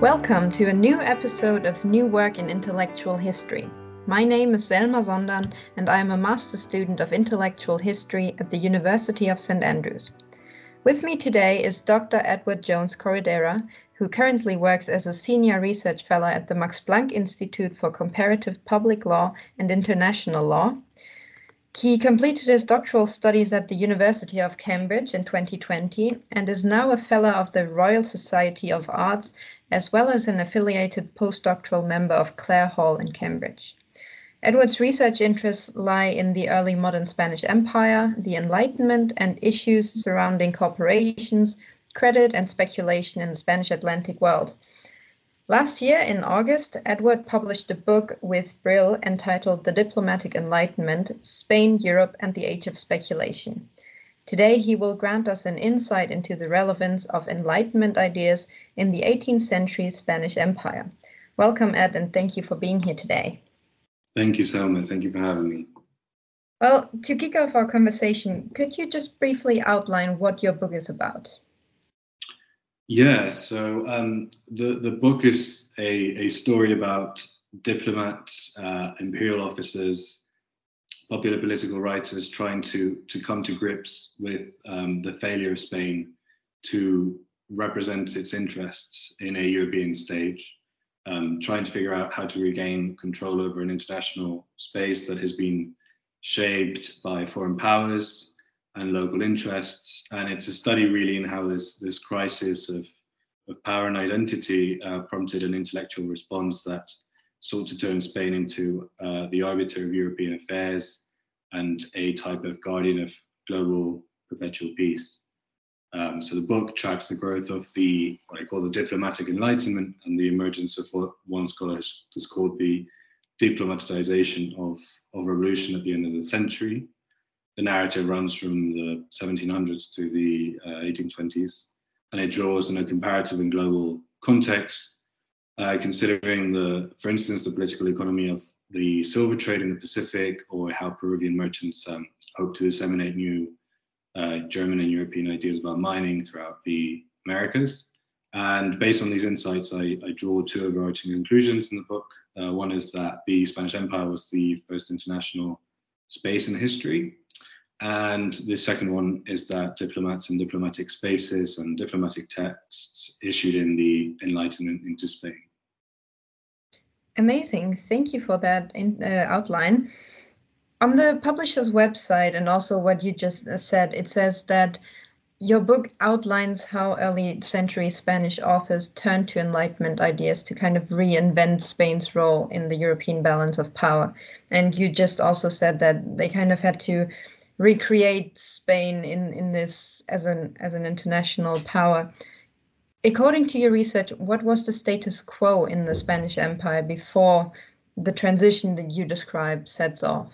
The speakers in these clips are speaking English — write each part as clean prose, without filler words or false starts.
Welcome to a new episode of New Work in Intellectual History. My name is Selma Sondan and I am a master's student of intellectual history at the University of St Andrews. With me today is Dr. Edward Jones Corredera, who currently works as a senior research fellow at the Max Planck Institute for Comparative Public Law and International Law. He completed his doctoral studies at the University of Cambridge in 2020 and is now a fellow of the Royal Society of Arts, as well as an affiliated postdoctoral member of Clare Hall in Cambridge. Edward's research interests lie in the early modern Spanish Empire, the Enlightenment, and issues surrounding corporations, credit, and speculation in the Spanish Atlantic world. Last year, in August, Edward published a book with Brill entitled The Diplomatic Enlightenment: Spain, Europe, and the Age of Speculation. Today, he will grant us an insight into the relevance of Enlightenment ideas in the 18th century Spanish Empire. Welcome, Ed, and thank you for being here today. Thank you, Selma. Thank you for having me. Well, to kick off our conversation, could you just briefly outline what your book is about? Yeah, so the book is a story about diplomats, imperial officers, popular political writers trying to come to grips with the failure of Spain to represent its interests in a European stage, trying to figure out how to regain control over an international space that has been shaped by foreign powers and local interests. And it's a study really in how this crisis of power and identity prompted an intellectual response that sought to turn Spain into the arbiter of European affairs and a type of guardian of global perpetual peace. So the book tracks the growth of what I call the diplomatic enlightenment and the emergence of what one scholar has called the diplomatization of revolution at the end of the century. The narrative runs from the 1700s to the 1820s, and it draws on a comparative and global context, considering, for instance, the political economy of the silver trade in the Pacific, or how Peruvian merchants hope to disseminate new German and European ideas about mining throughout the Americas. And based on these insights, I draw two overarching conclusions in the book. One is that the Spanish Empire was the first international space in history. And the second one is that diplomats and diplomatic spaces and diplomatic texts issued in the Enlightenment into Spain. Amazing. Thank you for that outline. On the publisher's website and also what you just said, it says that your book outlines how early century Spanish authors turned to Enlightenment ideas to kind of reinvent Spain's role in the European balance of power. And you just also said that they kind of had to recreate Spain in this as an international power. According to your research, what was the status quo in the Spanish Empire before the transition that you describe sets off?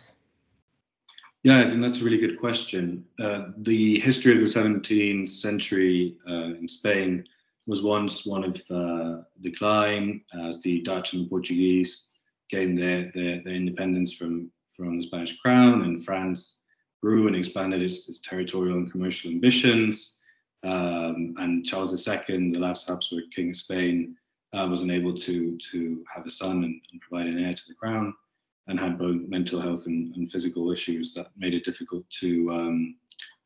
Yeah, I think that's a really good question. The history of the 17th century in Spain was once one of decline as the Dutch and the Portuguese gained their independence from the Spanish crown, and France grew and expanded its territorial and commercial ambitions. And Charles II, the last Habsburg king of Spain, was unable to have a son and provide an heir to the crown, and had both mental health and physical issues that made it difficult for him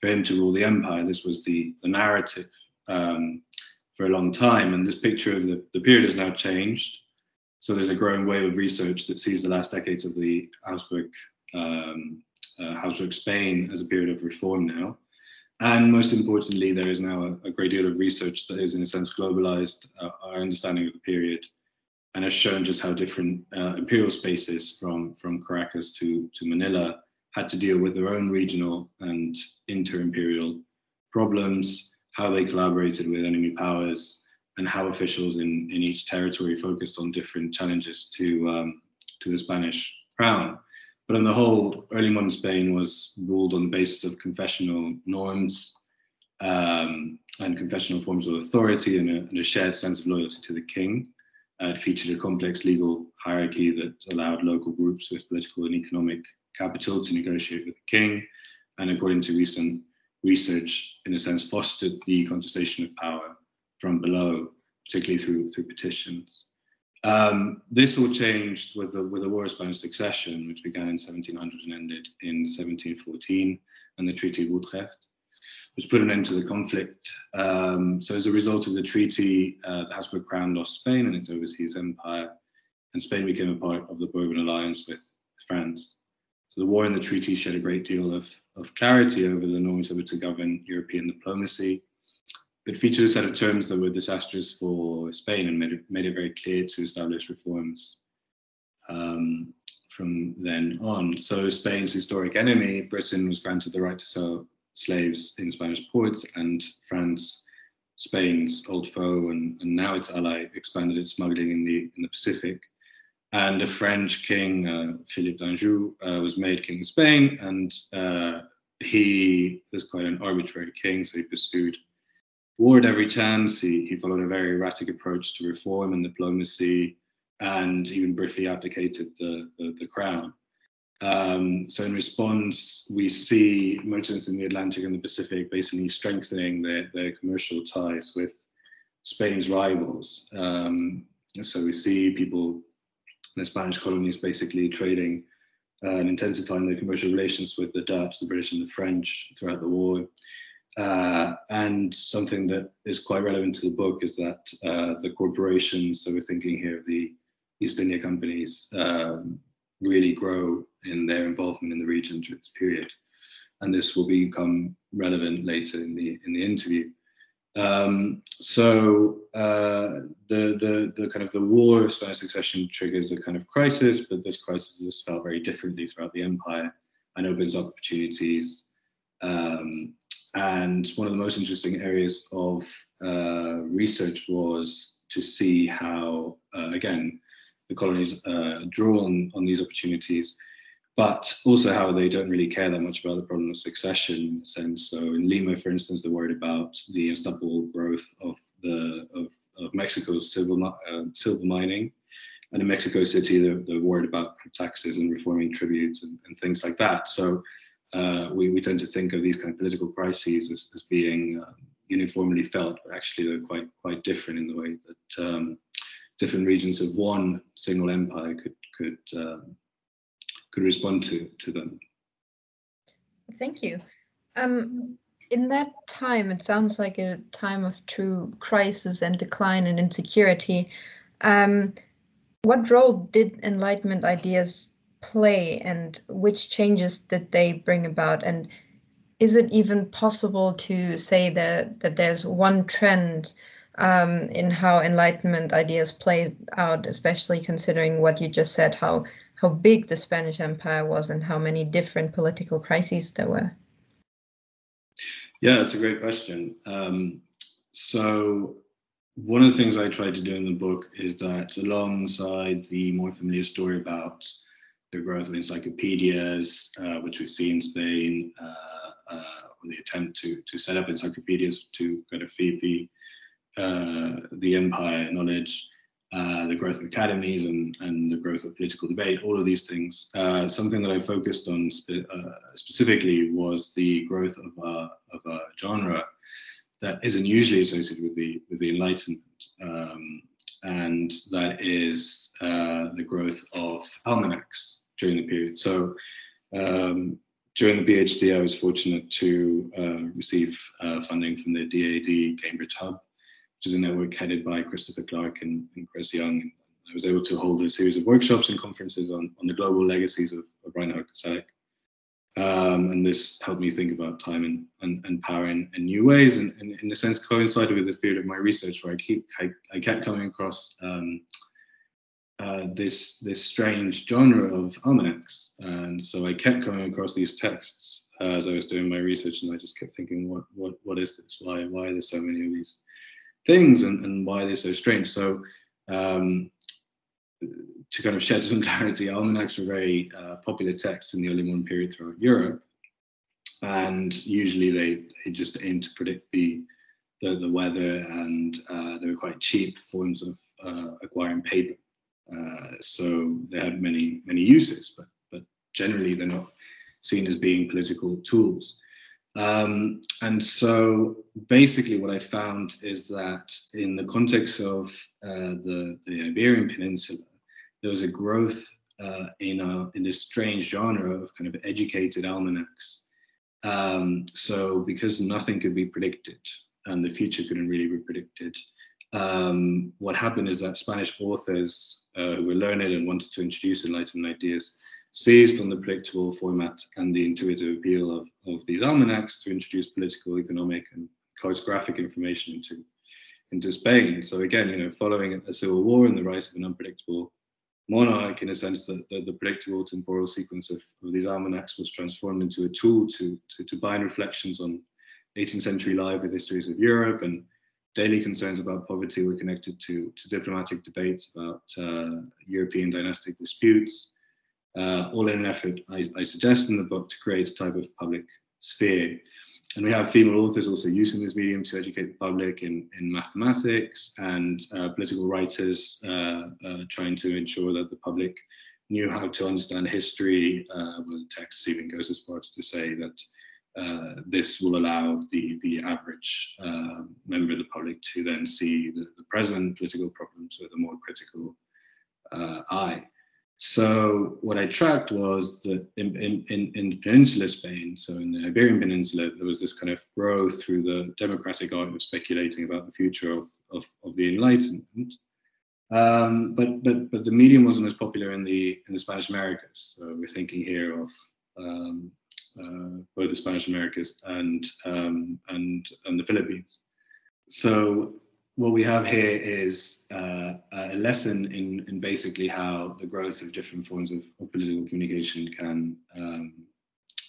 to rule the empire. This was the narrative for a long time. And this picture of the period has now changed. So there's a growing wave of research that sees the last decades of the Habsburg Spain as a period of reform now. And most importantly, there is now a great deal of research that is in a sense globalized our understanding of the period and has shown just how different imperial spaces from Caracas to Manila had to deal with their own regional and inter-imperial problems, how they collaborated with enemy powers, and how officials in each territory focused on different challenges to the Spanish crown. But on the whole, early modern Spain was ruled on the basis of confessional norms and confessional forms of authority and a shared sense of loyalty to the king. It featured a complex legal hierarchy that allowed local groups with political and economic capital to negotiate with the king. And according to recent research, in a sense, fostered the contestation of power from below particularly through petitions. This all changed with the War of Spanish Succession, which began in 1700 and ended in 1714, and the Treaty of Utrecht, which put an end to the conflict. So as a result of the treaty, the Habsburg crown lost Spain and its overseas empire, and Spain became a part of the Bourbon alliance with France. So the war and the treaty shed a great deal of clarity over the norms that were to govern European diplomacy. It featured a set of terms that were disastrous for Spain and made it very clear to establish reforms from then on. So Spain's historic enemy, Britain, was granted the right to sell slaves in Spanish ports, and France, Spain's old foe and now its ally, expanded its smuggling in the Pacific. And a French king, Philippe d'Anjou, was made king of Spain, and he was quite an arbitrary king, so he pursued war at every chance. He followed a very erratic approach to reform and diplomacy, and even briefly abdicated the crown. So in response, we see merchants in the Atlantic and the Pacific basically strengthening their commercial ties with Spain's rivals. So we see people in the Spanish colonies basically trading and intensifying their commercial relations with the Dutch, the British, and the French throughout the war. And something that is quite relevant to the book is that the corporations, so we're thinking here of the East India companies, really grow in their involvement in the region during this period. And this will become relevant later in the interview. So the kind of the War of Spanish Succession triggers a kind of crisis, but this crisis is felt very differently throughout the empire and opens up opportunities. And one of the most interesting areas of research was to see how, again, the colonies draw on these opportunities, but also how they don't really care that much about the problem of succession in a sense. So in Lima, for instance, they're worried about the unstoppable growth of Mexico's silver mining. And in Mexico City, they're worried about taxes and reforming tributes and things like that. So we tend to think of these kind of political crises as being uniformly felt, but actually they're quite different in the way that different regions of one single empire could respond to them. Thank you. In that time, it sounds like a time of true crisis and decline and insecurity. What role did Enlightenment ideas play, and which changes did they bring about, and is it even possible to say that there's one trend in how Enlightenment ideas play out, especially considering what you just said, how big the Spanish Empire was and how many different political crises there were? Yeah, that's a great question. So one of the things I tried to do in the book is that, alongside the more familiar story about the growth of encyclopedias, which we see in Spain, the attempt to set up encyclopedias to kind of feed the empire knowledge, the growth of academies and the growth of political debate, all of these things. Something that I focused on specifically was the growth of a genre that isn't usually associated with the Enlightenment. And that is the growth of almanacs during the period. So during the PhD, I was fortunate to receive funding from the DAD Cambridge Hub, which is a network headed by Christopher Clark and Chris Young. And I was able to hold a series of workshops and conferences on the global legacies of Reinhard Kasek. And this helped me think about time and power in new ways, and in a sense coincided with this period of my research where I kept coming across this strange genre of almanacs. And so I kept coming across these texts as I was doing my research, and I just kept thinking, what is this? Why are there so many of these things, and why are they so strange? So to kind of shed some clarity, almanacs were very popular texts in the early modern period throughout Europe, and usually they just aimed to predict the weather, and they were quite cheap forms of acquiring paper. So they had many uses, but generally they're not seen as being political tools. And so basically what I found is that in the context of the Iberian Peninsula, there was a growth in this strange genre of kind of educated almanacs. So because nothing could be predicted and the future couldn't really be predicted, what happened is that Spanish authors who were learned and wanted to introduce Enlightenment ideas seized on the predictable format and the intuitive appeal of these almanacs to introduce political, economic, and cartographic information into Spain. So again, you know, following a civil war and the rise of an unpredictable monarch, in a sense that the predictable temporal sequence of these almanacs was transformed into a tool to bind reflections on 18th century life with histories of Europe, and daily concerns about poverty were connected to diplomatic debates about European dynastic disputes. All in an effort, I suggest in the book, to create a type of public sphere. And we have female authors also using this medium to educate the public in mathematics, and political writers trying to ensure that the public knew how to understand history. Well, the text even goes as far as to say that this will allow the average member of the public to then see the present political problems with a more critical eye. So what I tracked was that in Peninsular Spain, so in the Iberian Peninsula, there was this kind of growth through the democratic art of speculating about the future of the Enlightenment. But the medium wasn't as popular in the Spanish Americas. So we're thinking here of both the Spanish Americas and the Philippines. So what we have here is a lesson in basically how the growth of different forms of political communication can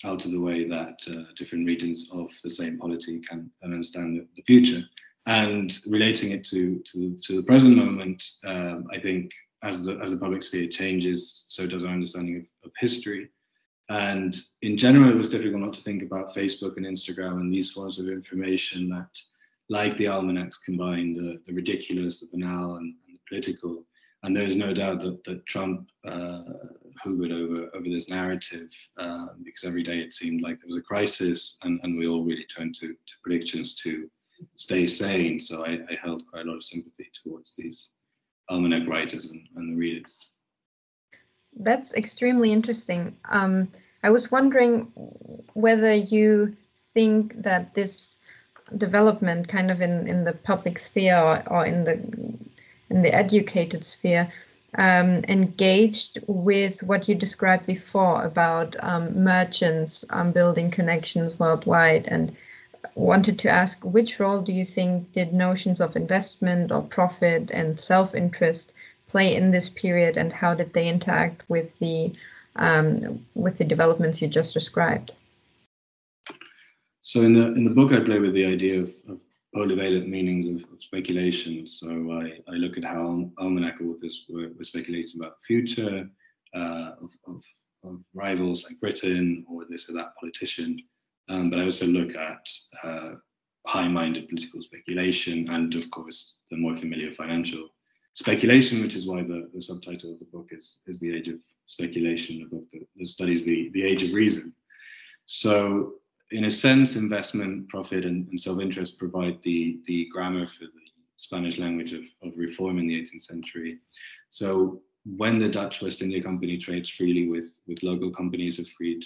alter the way that different regions of the same polity can understand the future. And relating it to the present moment, I think as the public sphere changes, so does our understanding of history. And in general, it was difficult not to think about Facebook and Instagram and these forms of information that, like the almanacs, combine the ridiculous, the banal, and the political. And there is no doubt that Trump hoovered over this narrative, because every day it seemed like there was a crisis, and we all really turned to predictions to stay sane. So I held quite a lot of sympathy towards these almanac writers and the readers. That's extremely interesting. I was wondering whether you think that this development kind of in the public sphere or in the educated sphere engaged with what you described before about merchants building connections worldwide, and wanted to ask, which role do you think did notions of investment or profit and self-interest play in this period, and how did they interact with the developments you just described? So in the book, I play with the idea of polyvalent meanings of speculation. So I look at how almanac authors were speculating about the future of rivals like Britain or this or that politician. But I also look at high-minded political speculation and, of course, the more familiar financial speculation, which is why the subtitle of the book is The Age of Speculation, a book that studies the Age of Reason. So, in a sense, investment, profit, and self-interest provide the grammar for the Spanish language of reform in the 18th century. So when the Dutch West India Company trades freely with local companies of freed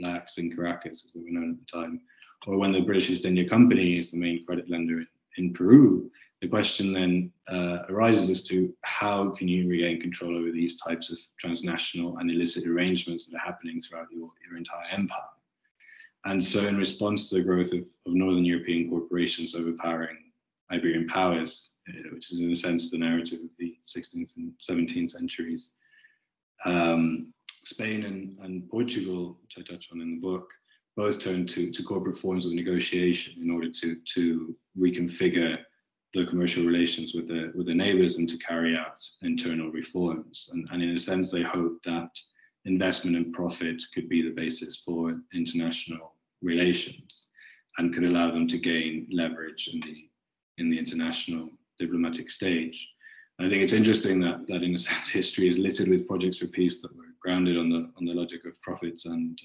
blacks in Caracas, as they were known at the time, or when the British East India Company is the main credit lender in Peru, the question then arises as to how can you regain control over these types of transnational and illicit arrangements that are happening throughout your entire empire. And so in response to the growth of Northern European corporations overpowering Iberian powers, which is in a sense the narrative of the 16th and 17th centuries, Spain and Portugal, which I touch on in the book, both turned to corporate forms of negotiation in order to reconfigure the commercial relations with their neighbors and to carry out internal reforms. And in a sense, they hoped that investment and profit could be the basis for international relations and could allow them to gain leverage in the international diplomatic stage. And I think it's interesting that in a sense history is littered with projects for peace that were grounded on the logic of profits and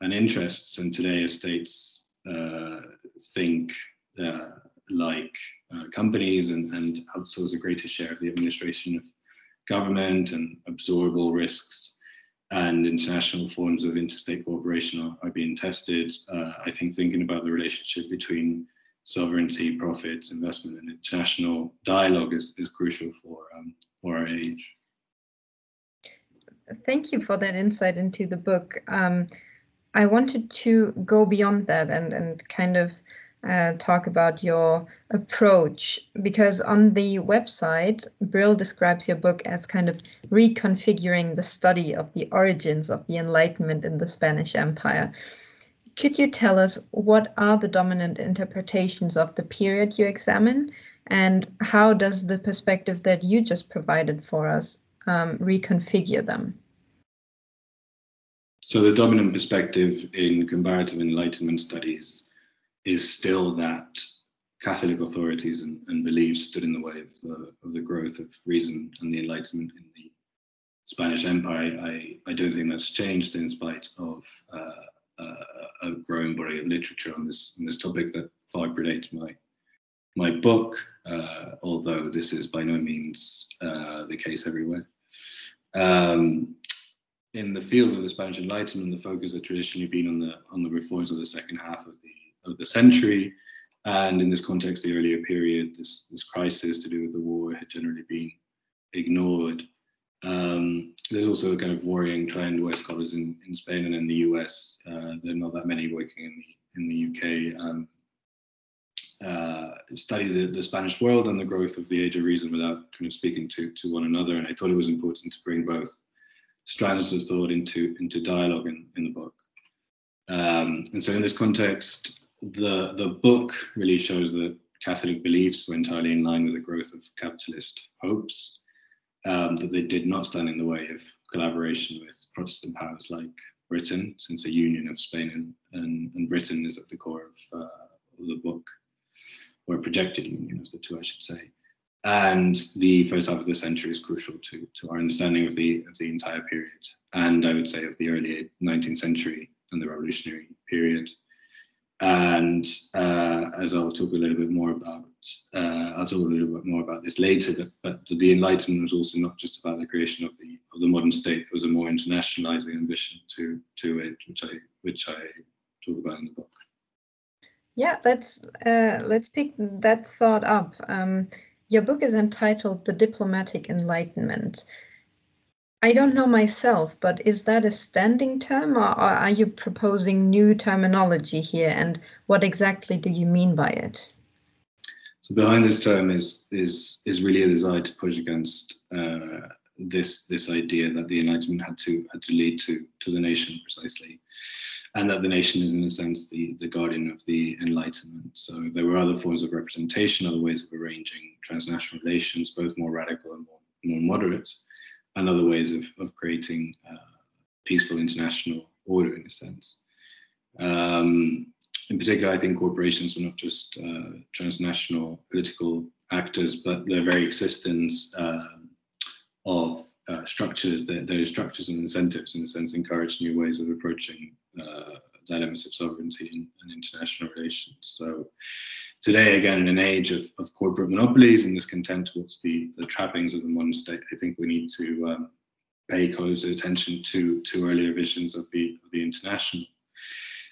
and interests, and today estates think like companies and outsource a greater share of the administration of government and absorb all risks, and international forms of interstate cooperation are being tested. I think thinking about the relationship between sovereignty, profits, investment, and international dialogue is crucial for our age. Thank you for that insight into the book. I wanted to go beyond that and kind of talk about your approach, because on the website, Brill describes your book as kind of reconfiguring the study of the origins of the Enlightenment in the Spanish Empire. Could you tell us what are the dominant interpretations of the period you examine, and how does the perspective that you just provided for us reconfigure them? So the dominant perspective in comparative Enlightenment studies is still that Catholic authorities and beliefs stood in the way of the growth of reason and the Enlightenment in the Spanish Empire. I don't think that's changed, in spite of a growing body of literature on this topic that far predates my book, although this is by no means the case everywhere. In the field of the Spanish Enlightenment, the focus has traditionally been on the reforms of the second half of the century, and in this context, the earlier period, this crisis to do with the war had generally been ignored. There's also a kind of worrying trend where scholars in Spain and in the US, there are not that many working in the UK, study the Spanish world and the growth of the Age of Reason without kind of speaking to one another. And I thought it was important to bring both strands of thought into dialogue in the book. And so in this context, the book really shows that Catholic beliefs were entirely in line with the growth of capitalist hopes, that they did not stand in the way of collaboration with Protestant powers like Britain, since the union of Spain and Britain is at the core of the book, or a projected union of the two, I should say. And the first half of the century is crucial to our understanding of the entire period, and I would say of the early 19th century and the revolutionary period. And as I'll talk a little bit more about this later, but the Enlightenment was also not just about the creation of the modern state. It was a more internationalizing ambition to it, which I talk about in the book. Yeah, let's pick that thought up. Your book is entitled The Diplomatic Enlightenment. I don't know myself, but is that a standing term, or are you proposing new terminology here, and what exactly do you mean by it? So behind this term is really a desire to push against this idea that the Enlightenment had to lead to the nation, precisely, and that the nation is in a sense the guardian of the Enlightenment. So there were other forms of representation, other ways of arranging transnational relations, both more radical and more moderate, and other ways of creating peaceful international order, in a sense. In particular, I think corporations were not just transnational political actors, but their very existence of structures, those structures and incentives, in a sense, encourage new ways of approaching dilemmas of sovereignty and international relations. So today, again, in an age of corporate monopolies and this contempt towards the trappings of the modern state, I think we need to pay closer attention to earlier visions of the international.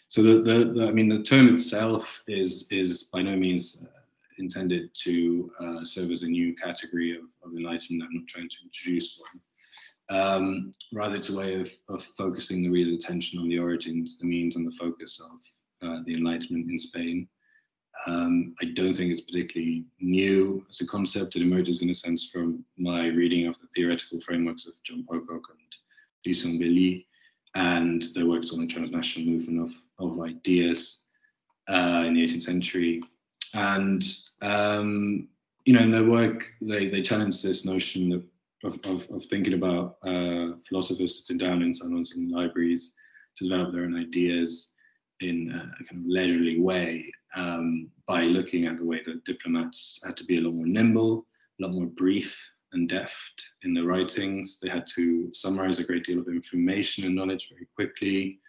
So the term itself is by no means intended to serve as a new category of Enlightenment. I'm not trying to introduce one. Rather, it's a way of focusing the reader's attention on the origins, the means, and the focus of the Enlightenment in Spain. I don't think it's particularly new as a concept. It emerges, in a sense, from my reading of the theoretical frameworks of John Pocock and Lucien Bély, and their works on the transnational movement of ideas in the 18th century. And, in their work, they challenge this notion of thinking about philosophers sitting down in salons and libraries to develop their own ideas in a kind of leisurely way, by looking at the way that diplomats had to be a lot more nimble, a lot more brief and deft in their writings. They had to summarize a great deal of information and knowledge very quickly.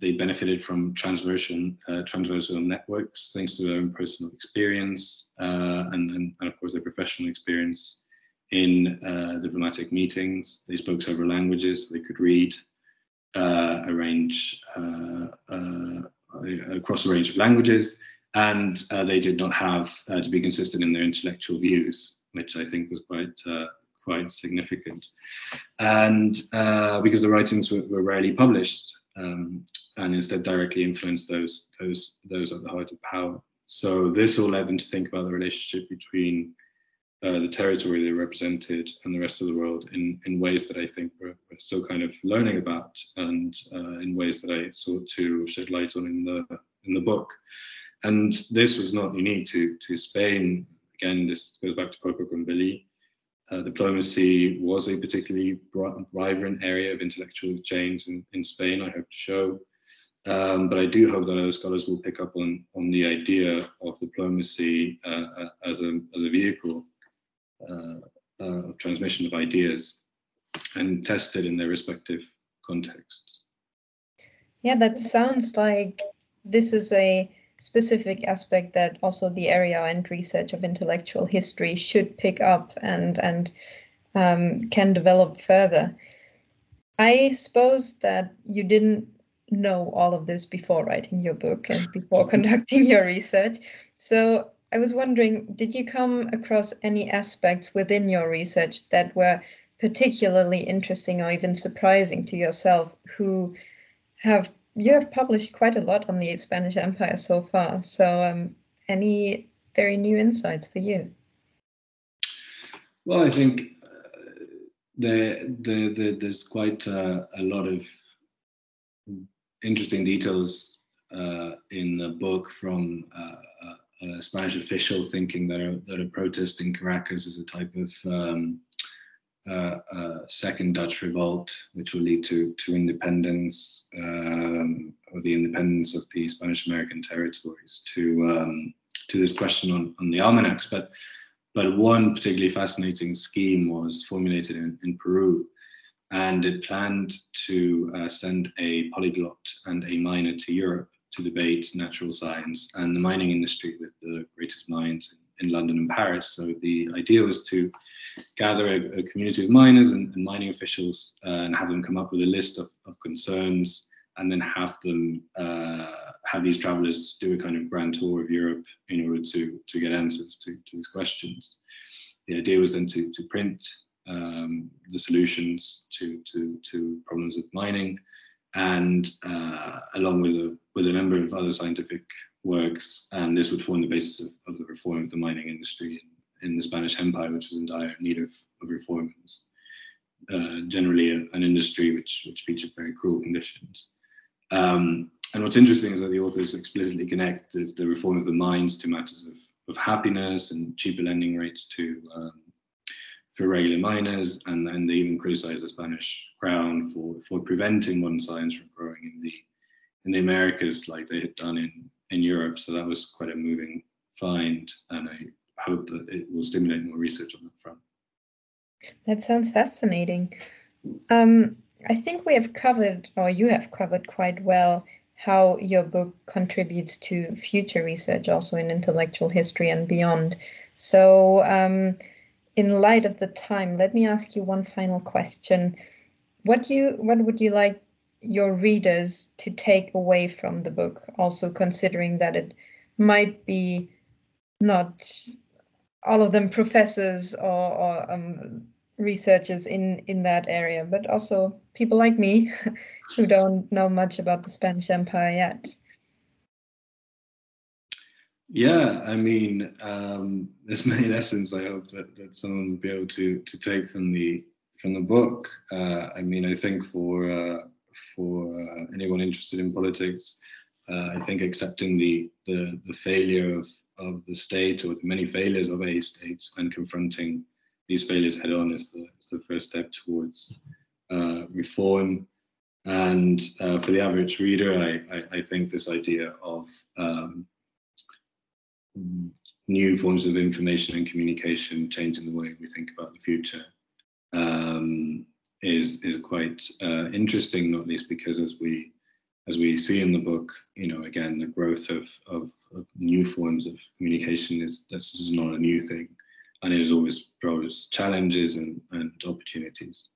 They benefited from transversal networks, thanks to their own personal experience and of course, their professional experience in diplomatic meetings. They spoke several languages, they could read, across a range of languages, and they did not have to be consistent in their intellectual views, which I think was quite significant. And because the writings were rarely published, and instead directly influenced those at the height of power. So this all led them to think about the relationship between the territory they represented and the rest of the world in ways that I think we're still kind of learning about, and in ways that I sought to shed light on in the book. And this was not unique to Spain. Again, this goes back to Pocock and Bély. Diplomacy was a particularly vibrant area of intellectual exchange in Spain, I hope to show. But I do hope that other scholars will pick up on the idea of diplomacy as a vehicle of transmission of ideas, and tested in their respective contexts. Yeah, that sounds like this is a specific aspect that also the area and research of intellectual history should pick up and can develop further. I suppose that you didn't know all of this before writing your book and before conducting your research. So I was wondering, did you come across any aspects within your research that were particularly interesting or even surprising to yourself, You have published quite a lot on the Spanish Empire so far, so any very new insights for you? Well, I think there's quite a lot of interesting details in the book, from a Spanish official thinking that a protest in Caracas is a type of second Dutch revolt, which will lead to independence, or the independence of the Spanish American territories, to this question on the almanacs. But one particularly fascinating scheme was formulated in Peru, and it planned to send a polyglot and a miner to Europe to debate natural science and the mining industry with the greatest minds in London and Paris. So the idea was to gather a community of miners and mining officials, and have them come up with a list of concerns, and then have them have these travelers do a kind of grand tour of Europe in order to get answers to these questions. The idea was then to print the solutions to problems of mining, and along with a number of other scientific works, and this would form the basis of the reform of the mining industry in the Spanish Empire, which was in dire need of reform. It was generally an industry which featured very cruel conditions. And what's interesting is that the authors explicitly connect the reform of the mines to matters of happiness and cheaper lending rates for regular miners, and they even criticize the Spanish crown for preventing modern science from growing in the Americas like they had done in Europe. So that was quite a moving find, and I hope that it will stimulate more research on that front. That sounds fascinating. I think we have covered, or you have covered quite well, how your book contributes to future research also in intellectual history and beyond. So in light of the time, let me ask you one final question. What would you like your readers to take away from the book, also considering that it might be not all of them professors or researchers in that area, but also people like me who don't know much about the Spanish Empire yet? Yeah, I mean, there's many lessons I hope that someone will be able to take from the book. I mean, I think for anyone interested in politics, I think accepting the failure of the state, or the many failures of a state, and confronting these failures head on is the first step towards reform. And for the average reader, I think this idea of new forms of information and communication changing the way we think about the future is quite interesting, not least because as we as we see in the book, you know, again, the growth of new forms of communication is not a new thing, and it has always brought us challenges and opportunities.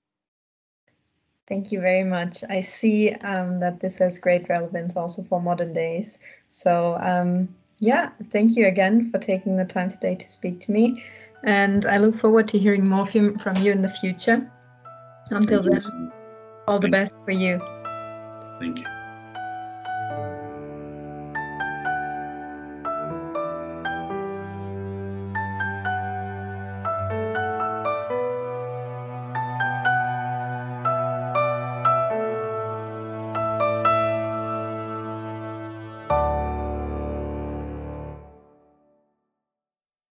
Thank you very much. I see that this has great relevance also for modern days. So yeah, thank you again for taking the time today to speak to me. And I look forward to hearing more from you in the future. Until then, all the best for you. Thank you.